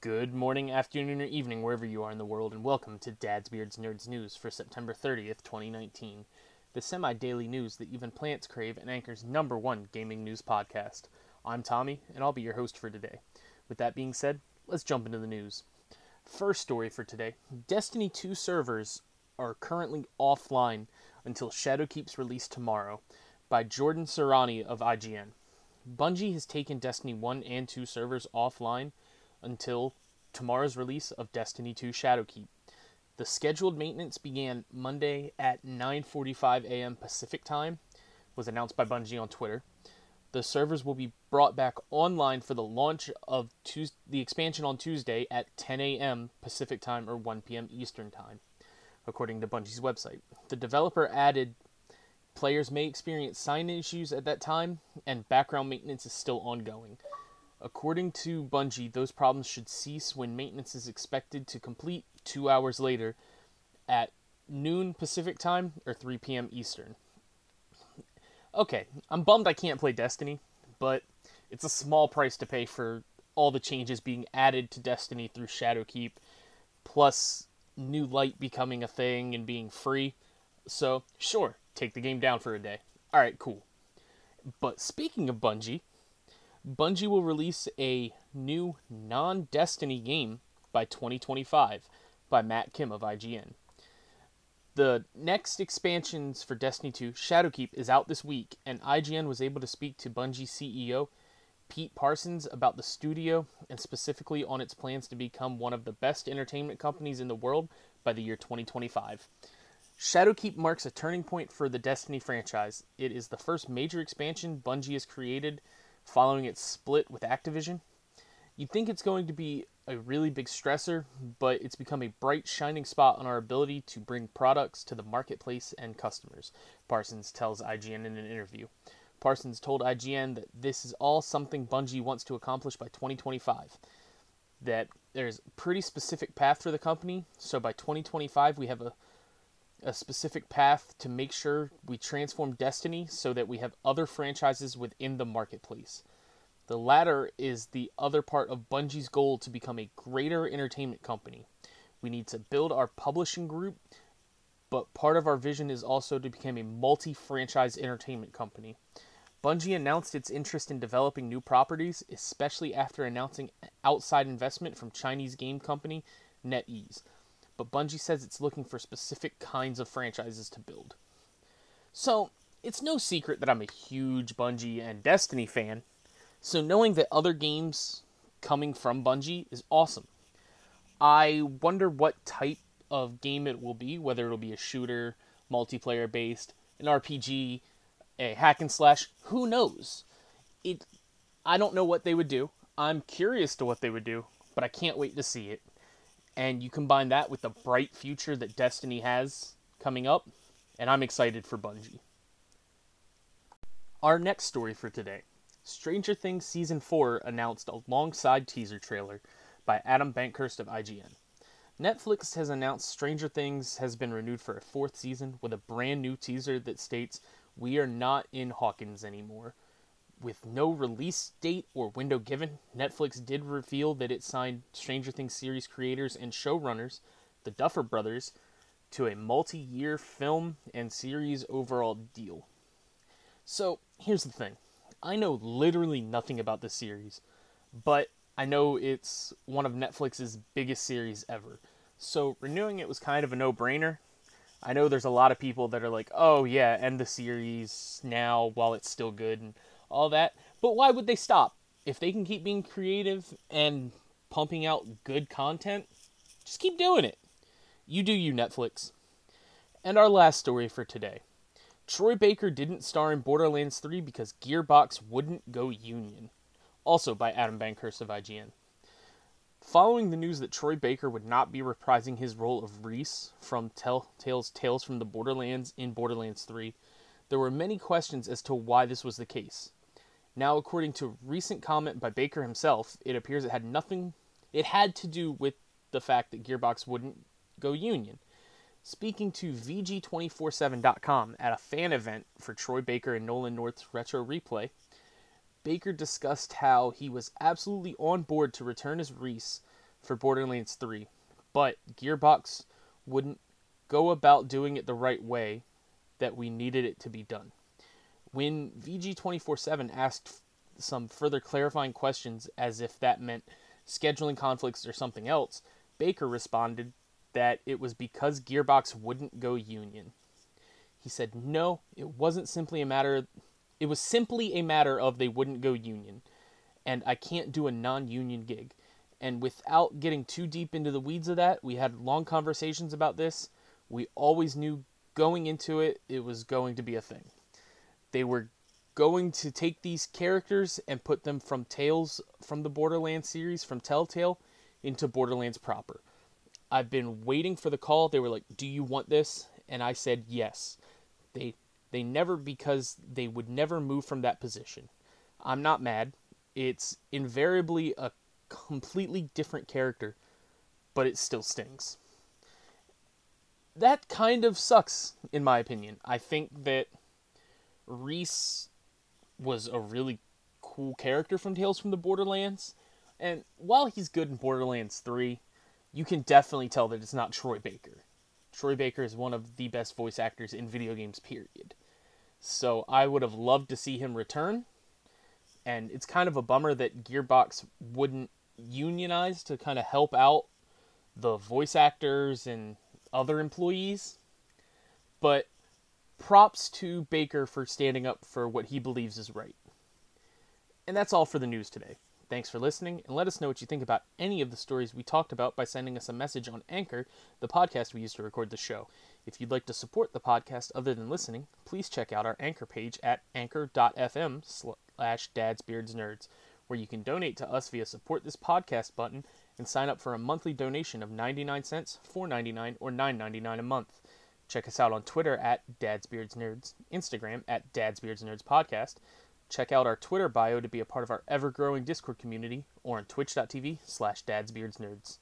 Good morning, afternoon, or evening, wherever you are in the world, and welcome to Dad's Beards Nerds News for September 30th, 2019, the semi-daily news that even plants crave and Anchor's number one gaming news podcast. I'm Tommy, and I'll be your host for today. With that being said, let's jump into the news. First story for today, Destiny 2 servers are currently offline until Shadowkeep's release tomorrow, by Jordan Serrani of IGN. Bungie has taken Destiny 1 and 2 servers offline until tomorrow's release of Destiny 2 Shadowkeep. The scheduled maintenance began Monday at 9:45 a.m. Pacific Time, was announced by Bungie on Twitter. The servers will be brought back online for the launch of the expansion on Tuesday at 10 a.m. Pacific Time or 1 p.m. Eastern Time, according to Bungie's website. The developer added, players may experience sign issues at that time, and background maintenance is still ongoing. According to Bungie, those problems should cease when maintenance is expected to complete 2 hours later at noon Pacific Time or 3 p.m. Eastern. Okay, I'm bummed I can't play Destiny, but it's a small price to pay for all the changes being added to Destiny through Shadowkeep, plus new light becoming a thing and being free. So, sure, take the game down for a day. Alright, cool. But speaking of Bungie, Bungie will release a new non-Destiny game by 2025 by Matt Kim of IGN. The next expansions for Destiny 2, Shadowkeep, is out this week, and IGN was able to speak to Bungie CEO Pete Parsons about the studio and specifically on its plans to become one of the best entertainment companies in the world by the year 2025. Shadowkeep marks a turning point for the Destiny franchise. It is the first major expansion Bungie has created following its split with Activision. You'd think it's going to be a really big stressor, but it's become a bright, shining spot on our ability to bring products to the marketplace and customers, Parsons tells IGN in an interview. Parsons told IGN that this is all something Bungie wants to accomplish by 2025. That there's a pretty specific path for the company, so by 2025 we have a specific path to make sure we transform Destiny so that we have other franchises within the marketplace. The latter is the other part of Bungie's goal to become a greater entertainment company. We need to build our publishing group, but part of our vision is also to become a multi-franchise entertainment company. Bungie announced its interest in developing new properties, especially after announcing outside investment from Chinese game company NetEase. But Bungie says it's looking for specific kinds of franchises to build. So, it's no secret that I'm a huge Bungie and Destiny fan, so knowing that other games coming from Bungie is awesome. I wonder what type of game it will be, whether it'll be a shooter, multiplayer-based, an RPG, a hack and slash, who knows? I don't know what they would do. I'm curious to what they would do, but I can't wait to see it. And you combine that with the bright future that Destiny has coming up, and I'm excited for Bungie. Our next story for today. Stranger Things Season 4 announced alongside teaser trailer by Adam Bankhurst of IGN. Netflix has announced Stranger Things has been renewed for a fourth season with a brand new teaser that states, "We are not in Hawkins anymore." With no release date or window given, Netflix did reveal that it signed Stranger Things series creators and showrunners, the Duffer Brothers, to a multi-year film and series overall deal. So, here's the thing. I know literally nothing about this series, but I know it's one of Netflix's biggest series ever. So, renewing it was kind of a no-brainer. I know there's a lot of people that are like, oh yeah, end the series now while it's still good, and all that, but why would they stop? If they can keep being creative and pumping out good content, just keep doing it. You do you, Netflix. And our last story for today. Troy Baker didn't star in Borderlands 3 because Gearbox wouldn't go union. Also by Adam Bankhurst of IGN. Following the news that Troy Baker would not be reprising his role of Reese from Telltale's Tales from the Borderlands in Borderlands 3, there were many questions as to why this was the case. Now, according to a recent comment by Baker himself, it appears it had to do with the fact that Gearbox wouldn't go union. speaking to VG247.com at a fan event for Troy Baker and Nolan North's Retro Replay, Baker discussed how he was absolutely on board to return as Reese for Borderlands 3, but Gearbox wouldn't go about doing it the right way that we needed it to be done. When VG247 asked some further clarifying questions as if that meant scheduling conflicts or something else, Baker responded that it was because Gearbox wouldn't go union. He said, "No, it was simply a matter of they wouldn't go union, and I can't do a non-union gig." And without getting too deep into the weeds of that, we had long conversations about this. We always knew going into it, it was going to be a thing. They were going to take these characters and put them from Tales from the Borderlands series, from Telltale, into Borderlands proper. I've been waiting for the call. They were like, "Do you want this?" And I said, yes. They never, because they would never move from that position. I'm not mad. It's invariably a completely different character, but it still stings. That kind of sucks, in my opinion. I think that Reese was a really cool character from Tales from the Borderlands, and while he's good in Borderlands 3, you can definitely tell that it's not Troy Baker. Troy Baker is one of the best voice actors in video games, period. So I would have loved to see him return, and it's kind of a bummer that Gearbox wouldn't unionize to kind of help out the voice actors and other employees, but props to Baker for standing up for what he believes is right. And that's all for the news today. Thanks for listening, and let us know what you think about any of the stories we talked about by sending us a message on Anchor, the podcast we use to record the show. If you'd like to support the podcast other than listening, please check out our Anchor page at anchor.fm/dadsbeardsnerds, where you can donate to us via Support This Podcast button and sign up for a monthly donation of 99 cents, $4.99, or $9.99 a month. Check us out on Twitter at dadsbeardsnerds, Instagram at dadsbeardsnerdspodcast. Check out our Twitter bio to be a part of our ever-growing Discord community, or on twitch.tv/dadsbeardsnerds.